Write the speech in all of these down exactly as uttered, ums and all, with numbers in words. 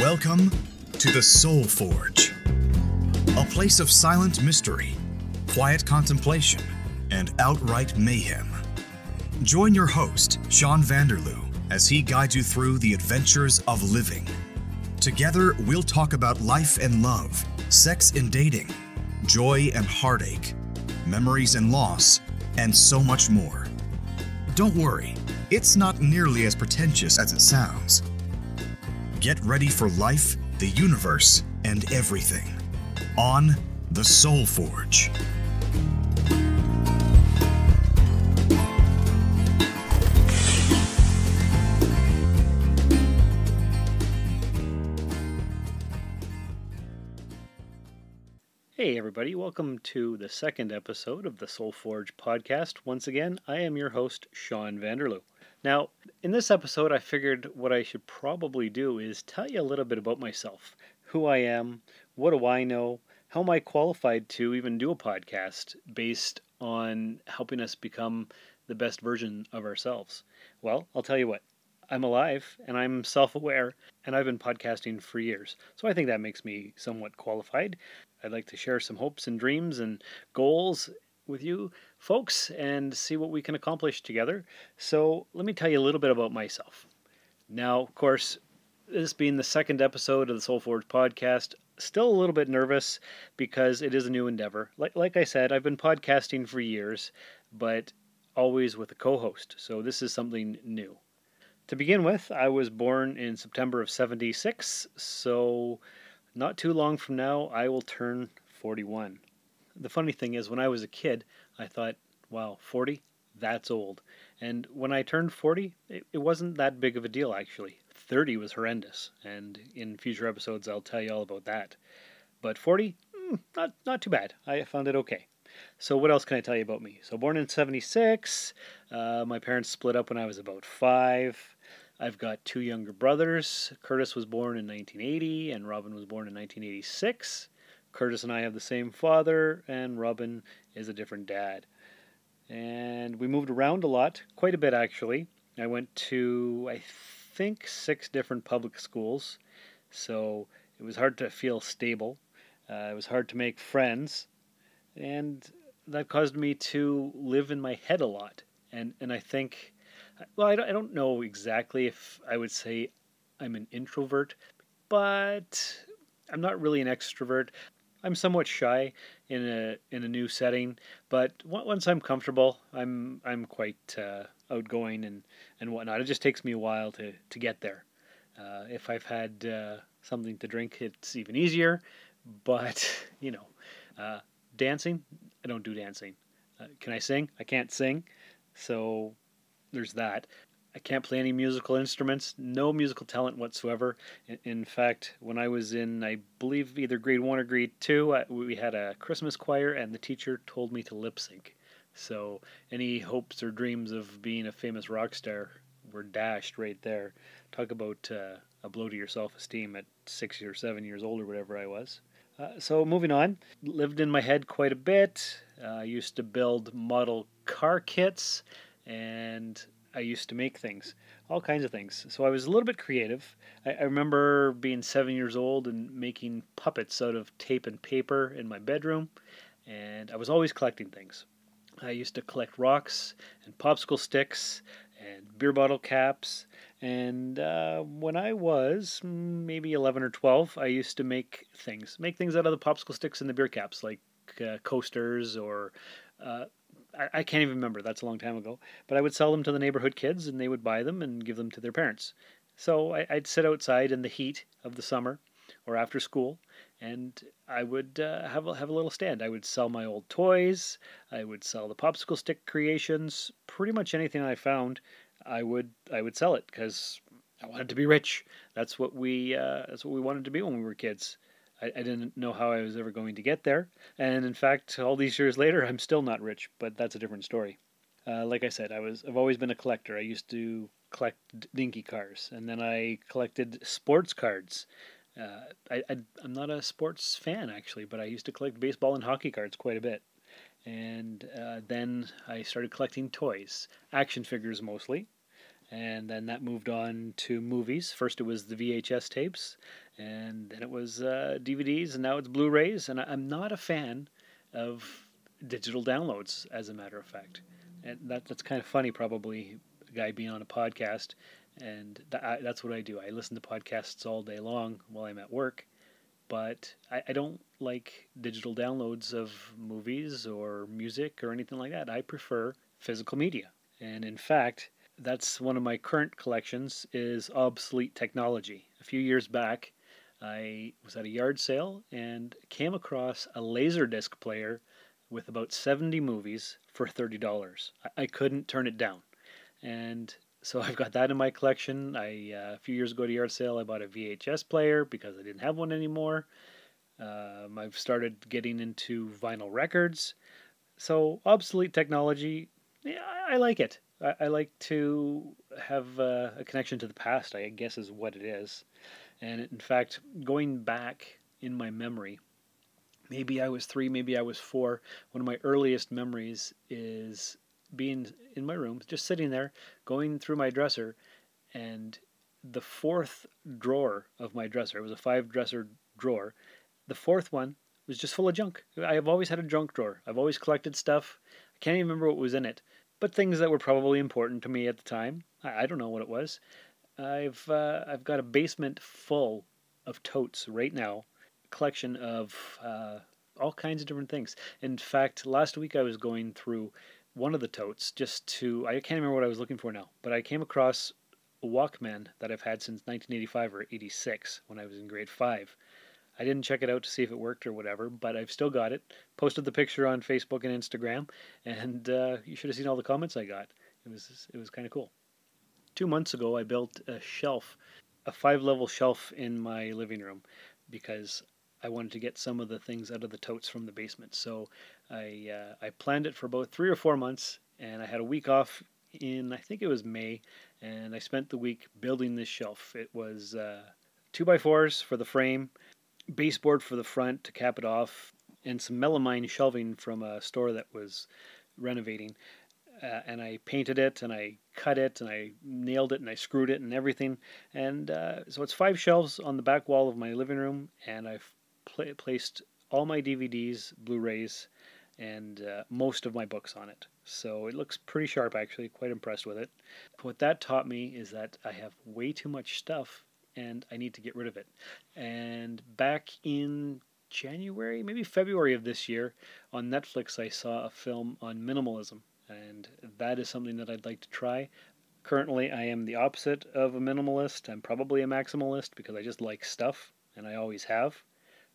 Welcome to the Soul Forge, a place of silent mystery, quiet contemplation, and outright mayhem. Join your host, Sean Vanderloo, as he guides you through the adventures of living. Together, we'll talk about life and love, sex and dating, joy and heartache, memories and loss, and so much more. Don't worry, it's not nearly as pretentious as it sounds. Get ready for life, the universe, and everything on The Soul Forge. Hey everybody, welcome to the second episode of the Soul Forge podcast. Once again, I am your host, Sean Vanderloo. Now, in this episode, I figured what I should probably do is tell you a little bit about myself, who I am, what do I know, how am I qualified to even do a podcast based on helping us become the best version of ourselves. Well, I'll tell you what, I'm alive and I'm self-aware and I've been podcasting for years, so I think that makes me somewhat qualified. I'd like to share some hopes and dreams and goals with you folks and see what we can accomplish together. So let me tell you a little bit about myself. Now, of course, this being the second episode of the Soul Forge podcast, still a little bit nervous because it is a new endeavor. Like, like I said, I've been podcasting for years, but always with a co-host. So this is something new. To begin with, I was born in September of seventy-six, so not too long from now, I will turn forty-one. The funny thing is, when I was a kid, I thought, wow, forty? That's old. And when I turned forty, it, it wasn't that big of a deal, actually. thirty was horrendous, and in future episodes, I'll tell you all about that. But forty, not, not too bad. I found it okay. So what else can I tell you about me? So born in seventy-six, uh, my parents split up when I was about five. I've got two younger brothers. Curtis was born in nineteen eighty, and Robin was born in nineteen eighty-six. Curtis and I have the same father, and Robin is a different dad. And we moved around a lot, quite a bit actually. I went to, I think, six different public schools, so it was hard to feel stable. Uh, it was hard to make friends, and that caused me to live in my head a lot. And, and I think... Well, I don't know exactly if I would say I'm an introvert, but I'm not really an extrovert. I'm somewhat shy in a in a new setting, but once I'm comfortable, I'm I'm quite uh, outgoing and, and whatnot. It just takes me a while to, to get there. Uh, if I've had uh, something to drink, it's even easier. But, you know, uh, dancing, I don't do dancing. Uh, can I sing? I can't sing, so... There's that. I can't play any musical instruments, no musical talent whatsoever. In, in fact, when I was in, I believe, either grade one or grade two, I, we had a Christmas choir and the teacher told me to lip sync. So any hopes or dreams of being a famous rock star were dashed right there. Talk about uh, a blow to your self-esteem at six or seven years old or whatever I was. Uh, so moving on, lived in my head quite a bit. I uh, used to build model car kits. And I used to make things, all kinds of things. So I was a little bit creative. I, I remember being seven years old and making puppets out of tape and paper in my bedroom. And I was always collecting things. I used to collect rocks and popsicle sticks and beer bottle caps. And uh, when I was maybe eleven or twelve, I used to make things. Make things out of the popsicle sticks and the beer caps, like uh, coasters or... Uh, I can't even remember. That's a long time ago. But I would sell them to the neighborhood kids, and they would buy them and give them to their parents. So I'd sit outside in the heat of the summer or after school, and I would uh, have a, have a little stand. I would sell my old toys. I would sell the popsicle stick creations. Pretty much anything I found, I would I would sell it because I wanted to be rich. That's what we uh, that's what we wanted to be when we were kids. I didn't know how I was ever going to get there. And in fact, all these years later, I'm still not rich, but that's a different story. Uh, like I said, I was, I've always been a collector. I used to collect dinky cars, and then I collected sports cards. Uh, I, I, I'm not a sports fan, actually, but I used to collect baseball and hockey cards quite a bit. And uh, then I started collecting toys, action figures mostly. And then that moved on to movies. First it was the V H S tapes, and then it was uh, D V Ds, and now it's Blu-rays, and I'm not a fan of digital downloads, as a matter of fact. And that that's kind of funny, probably, a guy being on a podcast, and th- I, that's what I do. I listen to podcasts all day long while I'm at work, but I, I don't like digital downloads of movies or music or anything like that. I prefer physical media, and in fact, that's one of my current collections is obsolete technology. A few years back, I was at a yard sale and came across a Laserdisc player with about seventy movies for thirty dollars. I couldn't turn it down. And so I've got that in my collection. I, uh, a few years ago at a yard sale, I bought a V H S player because I didn't have one anymore. Um, I've started getting into vinyl records. So obsolete technology, yeah, I like it. I like to have a connection to the past, I guess is what it is. And in fact, going back in my memory, maybe I was three, maybe I was four. One of my earliest memories is being in my room, just sitting there, going through my dresser, and the fourth drawer of my dresser, it was a five-dresser drawer, the fourth one was just full of junk. I have always had a junk drawer. I've always collected stuff. I can't even remember what was in it. But things that were probably important to me at the time. I don't know what it was. I've uh, I've got a basement full of totes right now, a collection of uh, all kinds of different things. In fact, last week I was going through one of the totes just to, I can't remember what I was looking for now, but I came across a Walkman that I've had since nineteen eighty-five or eighty-six when I was in grade five. I didn't check it out to see if it worked or whatever, but I've still got it. Posted the picture on Facebook and Instagram, and uh, you should have seen all the comments I got. It was it was kind of cool. Two months ago, I built a shelf, a five-level shelf in my living room, because I wanted to get some of the things out of the totes from the basement. So I uh, I planned it for about three or four months, and I had a week off in, I think it was May, and I spent the week building this shelf. It was uh, two by fours for the frame, baseboard for the front to cap it off, and some melamine shelving from a store that was renovating. Uh, and I painted it, and I cut it, and I nailed it, and I screwed it, and everything. And uh, so it's five shelves on the back wall of my living room, and I've pl- placed all my D V Ds, Blu-rays, and uh, most of my books on it. So it looks pretty sharp, actually. Quite impressed with it. What that taught me is that I have way too much stuff, and I need to get rid of it. And back in January, maybe February of this year, on Netflix I saw a film on minimalism, and that is something that I'd like to try. Currently I am the opposite of a minimalist. I'm probably a maximalist because I just like stuff, and I always have.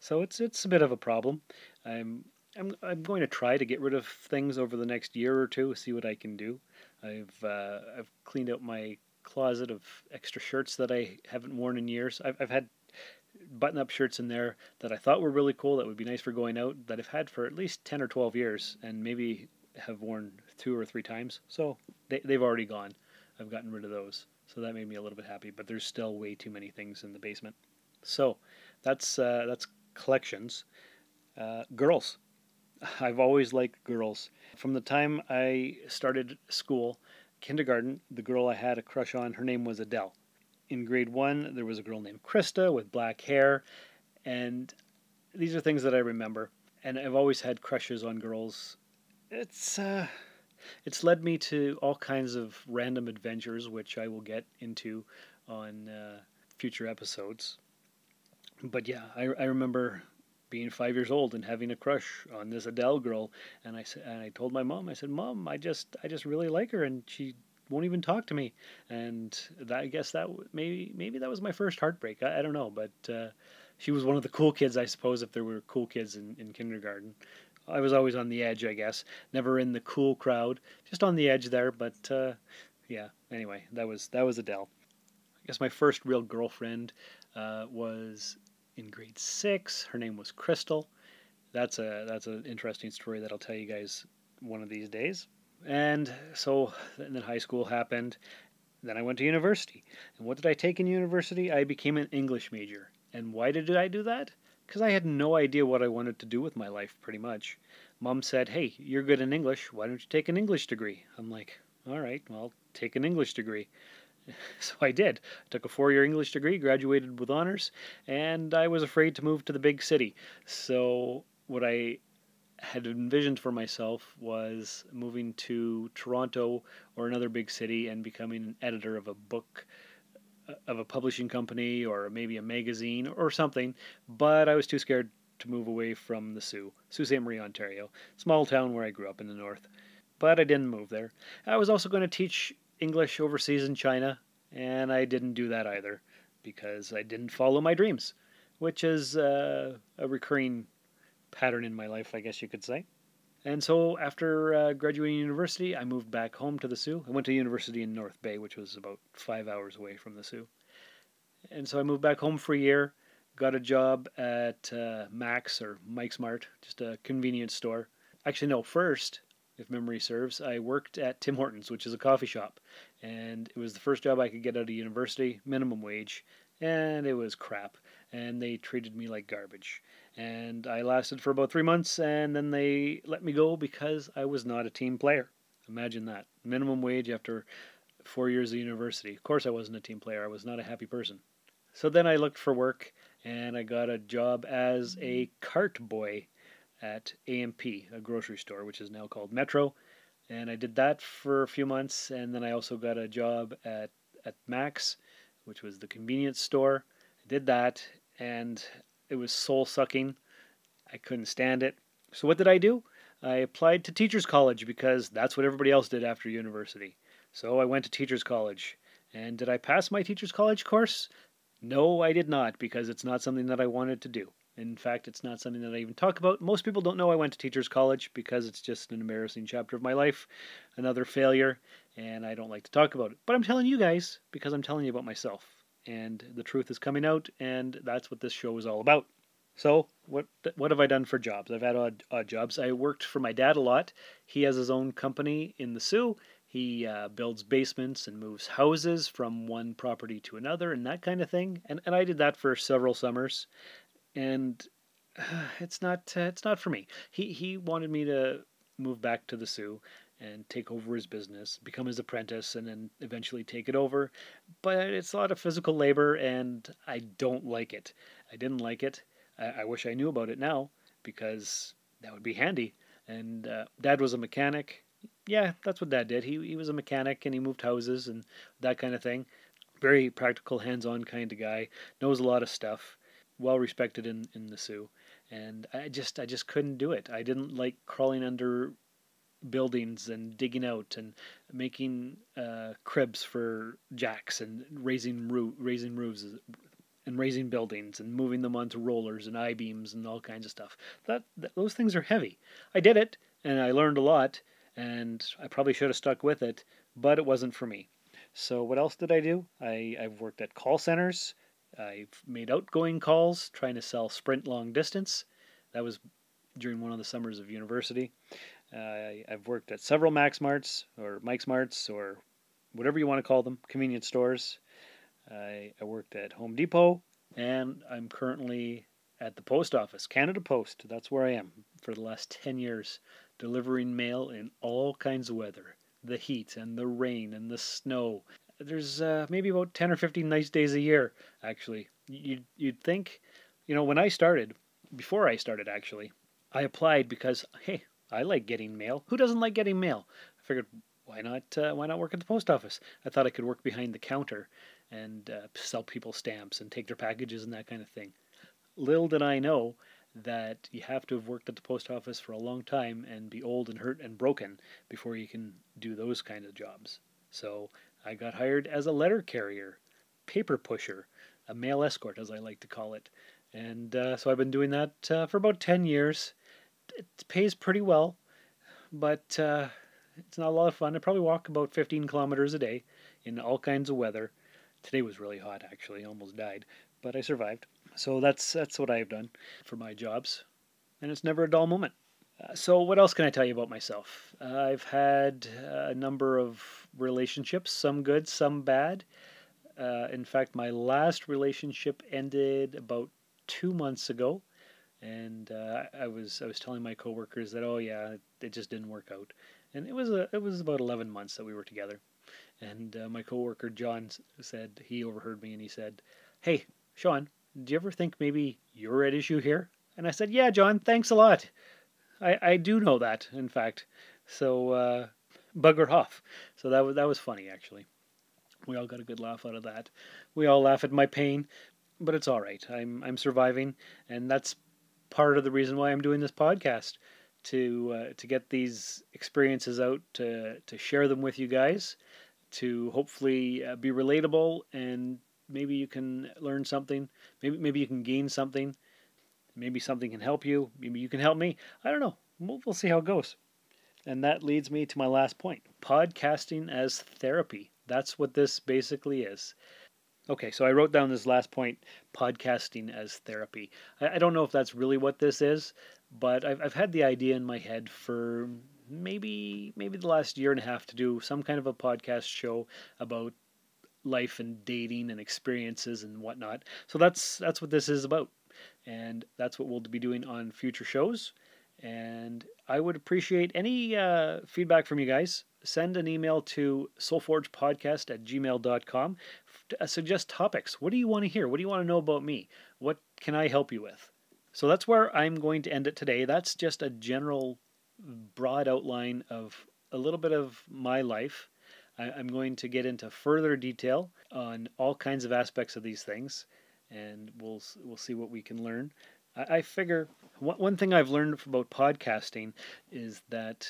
So it's it's a bit of a problem. I'm I'm I'm going to try to get rid of things over the next year or two, see what I can do. I've uh, I've cleaned out my closet of extra shirts that I haven't worn in years. I've I've had button-up shirts in there that I thought were really cool, that would be nice for going out, that I've had for at least ten or twelve years, and maybe have worn two or three times. So they, they've already gone. I've gotten rid of those. So that made me a little bit happy, but there's still way too many things in the basement. So that's uh, that's collections. Uh, girls. I've always liked girls. From the time I started school, kindergarten, the girl I had a crush on, her name was Adele. In grade one, there was a girl named Krista with black hair, and these are things that I remember. And I've always had crushes on girls. It's uh, it's led me to all kinds of random adventures, which I will get into on uh, future episodes. But yeah, I, I remember being five years old and having a crush on this Adele girl, and I said, and I told my mom, I said, "Mom, I just, I just really like her, and she won't even talk to me." And that, I guess that maybe, maybe that was my first heartbreak. I, I don't know, but uh, she was one of the cool kids, I suppose, if there were cool kids in, in kindergarten. I was always on the edge, I guess, never in the cool crowd, just on the edge there. But uh, yeah, anyway, that was that was Adele. I guess my first real girlfriend uh, was in grade six. Her name was Crystal. That's a that's an interesting story that I'll tell you guys one of these days. And so and then high school happened. Then I went to university. And what did I take in university? I became an English major. And why did I do that? Because I had no idea what I wanted to do with my life, pretty much. Mom said, "Hey, you're good in English. Why don't you take an English degree?" I'm like, "All right, well, I'll take an English degree." So I did. I took a four-year English degree, graduated with honors, and I was afraid to move to the big city. So what I had envisioned for myself was moving to Toronto or another big city and becoming an editor of a book, of a publishing company, or maybe a magazine or something, but I was too scared to move away from the Sault, Sault Ste. Marie, Ontario, small town where I grew up in the north. But I didn't move there. I was also going to teach English overseas in China, and I didn't do that either because I didn't follow my dreams, which is uh, a recurring pattern in my life, I guess you could say. And so after uh, graduating university, I moved back home to the Sault. I went to university in North Bay, which was about five hours away from the Sault. And so I moved back home for a year, got a job at uh, Max or Mike's Mart, just a convenience store. Actually, no, first, if memory serves, I worked at Tim Hortons, which is a coffee shop. And it was the first job I could get out of university, minimum wage, and it was crap. And they treated me like garbage. And I lasted for about three months, and then they let me go because I was not a team player. Imagine that. Minimum wage after four years of university. Of course I wasn't a team player. I was not a happy person. So then I looked for work, and I got a job as a cart boy at A and P, a grocery store, which is now called Metro. And I did that for a few months, and then I also got a job at, at Max, which was the convenience store. I did that, and it was soul-sucking. I couldn't stand it. So what did I do? I applied to teacher's college because that's what everybody else did after university. So I went to teacher's college. And did I pass my teacher's college course? No, I did not, because it's not something that I wanted to do. In fact, it's not something that I even talk about. Most people don't know I went to teacher's college because it's just an embarrassing chapter of my life, another failure, and I don't like to talk about it. But I'm telling you guys because I'm telling you about myself. And the truth is coming out, and that's what this show is all about. So, what what have I done for jobs? I've had odd, odd jobs. I worked for my dad a lot. He has his own company in the Sault. He uh, builds basements and moves houses from one property to another and that kind of thing. And and I did that for several summers. And uh, it's not uh, it's not for me. He he wanted me to move back to the Sault and take over his business, become his apprentice, and then eventually take it over. But it's a lot of physical labor, and I don't like it. I didn't like it. I, I wish I knew about it now, because that would be handy. And uh, Dad was a mechanic. Yeah, that's what Dad did. He he was a mechanic, and he moved houses and that kind of thing. Very practical, hands-on kind of guy. Knows a lot of stuff. Well-respected in, in the Sault. And I just I just couldn't do it. I didn't like crawling under buildings and digging out and making uh, cribs for jacks and raising roo- raising roofs and raising buildings and moving them onto rollers and I-beams and all kinds of stuff. That, that those things are heavy. I did it, and I learned a lot, and I probably should have stuck with it, but it wasn't for me. So what else did I do? I, I've worked at call centers. I've made outgoing calls trying to sell Sprint long distance. That was during one of the summers of university. Uh, I, I've worked at several Max Marts or Mike's Marts or whatever you want to call them, convenience stores. I, I worked at Home Depot, and I'm currently at the post office, Canada Post. That's where I am for the last ten years, delivering mail in all kinds of weather, the heat and the rain and the snow. There's uh, maybe about ten or fifteen nice days a year, actually. You'd, you'd think, you know, when I started, before I started, actually, I applied because, hey, I like getting mail. Who doesn't like getting mail? I figured, why not uh, why not work at the post office? I thought I could work behind the counter and uh, sell people stamps and take their packages and that kind of thing. Little did I know that you have to have worked at the post office for a long time and be old and hurt and broken before you can do those kind of jobs. So I got hired as a letter carrier, paper pusher, a mail escort, as I like to call it. And uh, so I've been doing that uh, for about ten years. It pays pretty well, but uh, it's not a lot of fun. I probably walk about fifteen kilometers a day in all kinds of weather. Today was really hot, actually. I almost died, but I survived. So that's that's what I've done for my jobs, and it's never a dull moment. Uh, so what else can I tell you about myself? Uh, I've had uh, a number of relationships, some good, some bad. Uh, in fact, my last relationship ended about two months ago. And uh, I was I was telling my coworkers that, oh yeah, it just didn't work out. And it was a, it was about eleven months that we were together. And uh, my coworker John said, he overheard me and he said, "Hey, Sean, do you ever think maybe you're at issue here?" And I said, "Yeah, John, thanks a lot. I, I do know that, in fact. So, uh, bugger off." So that was, that was funny, actually. We all got a good laugh out of that. We all laugh at my pain, but it's all right. I'm I'm surviving, and that's part of the reason why I'm doing this podcast, to uh, to get these experiences out, to to share them with you guys, to hopefully uh, be relatable, and maybe you can learn something. Maybe maybe you can gain something. Maybe something can help you. Maybe you can help me. I don't know. We'll, we'll see how it goes. And that leads me to my last point. Podcasting as therapy. That's what this basically is. Okay, so I wrote down this last point, podcasting as therapy. I, I don't know if that's really what this is, but I've I've had the idea in my head for maybe maybe the last year and a half to do some kind of a podcast show about life and dating and experiences and whatnot. So that's that's what this is about. And that's what we'll be doing on future shows. And I would appreciate any uh, feedback from you guys. Send an email to soulforgepodcast at gmail dot com. Uh, suggest topics. What do you want to hear? What do you want to know about me? What can I help you with? So that's where I'm going to end it today. That's just a general, broad outline of a little bit of my life. I- I'm going to get into further detail on all kinds of aspects of these things, and we'll we'll see what we can learn. I, I figure one one thing I've learned about podcasting is that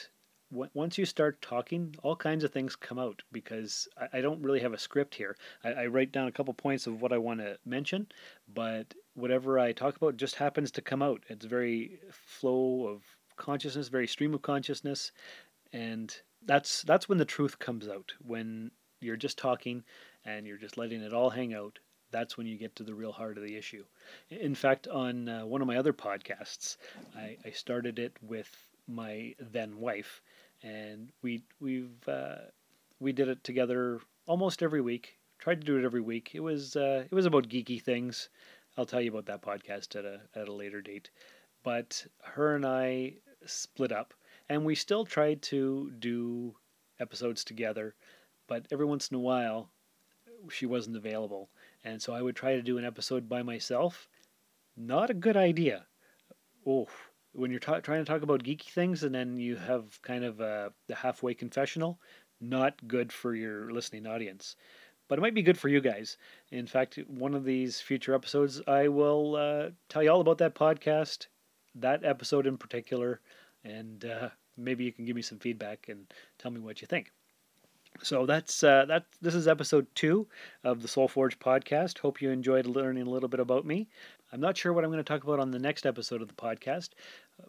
once you start talking, all kinds of things come out, because I don't really have a script here. I, I write down a couple points of what I want to mention, but whatever I talk about just happens to come out. It's very flow of consciousness, very stream of consciousness, and that's that's when the truth comes out. When you're just talking and you're just letting it all hang out, that's when you get to the real heart of the issue. In fact, on uh, one of my other podcasts, I, I started it with my then wife, and we we've uh, we did it together almost every week. Tried to do it every week. It was uh, it was about geeky things. I'll tell you about that podcast at a at a later date. But her and I split up, and we still tried to do episodes together. But every once in a while, she wasn't available, and so I would try to do an episode by myself. Not a good idea. Oh. When you're ta- trying to talk about geeky things and then you have kind of a, a halfway confessional, not good for your listening audience. But it might be good for you guys. In fact, one of these future episodes, I will uh, tell you all about that podcast, that episode in particular, and uh, maybe you can give me some feedback and tell me what you think. So that's uh, that. This is episode two of the Soul Forge podcast. Hope you enjoyed learning a little bit about me. I'm not sure what I'm going to talk about on the next episode of the podcast,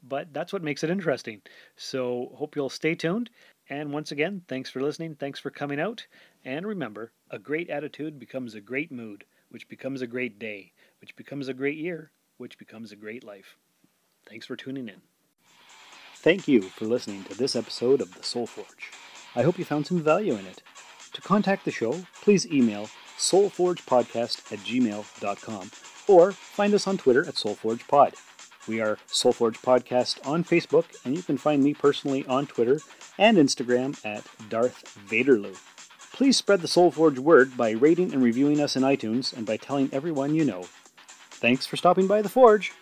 but that's what makes it interesting. So hope you'll stay tuned. And once again, thanks for listening. Thanks for coming out. And remember, a great attitude becomes a great mood, which becomes a great day, which becomes a great year, which becomes a great life. Thanks for tuning in. Thank you for listening to this episode of the Soul Forge. I hope you found some value in it. To contact the show, please email soulforgepodcast at gmail dot com. Or find us on Twitter at SoulForgePod. We are SoulForge Podcast on Facebook, and you can find me personally on Twitter and Instagram at Darth Vaderloo. Please spread the SoulForge word by rating and reviewing us in iTunes and by telling everyone you know. Thanks for stopping by the Forge!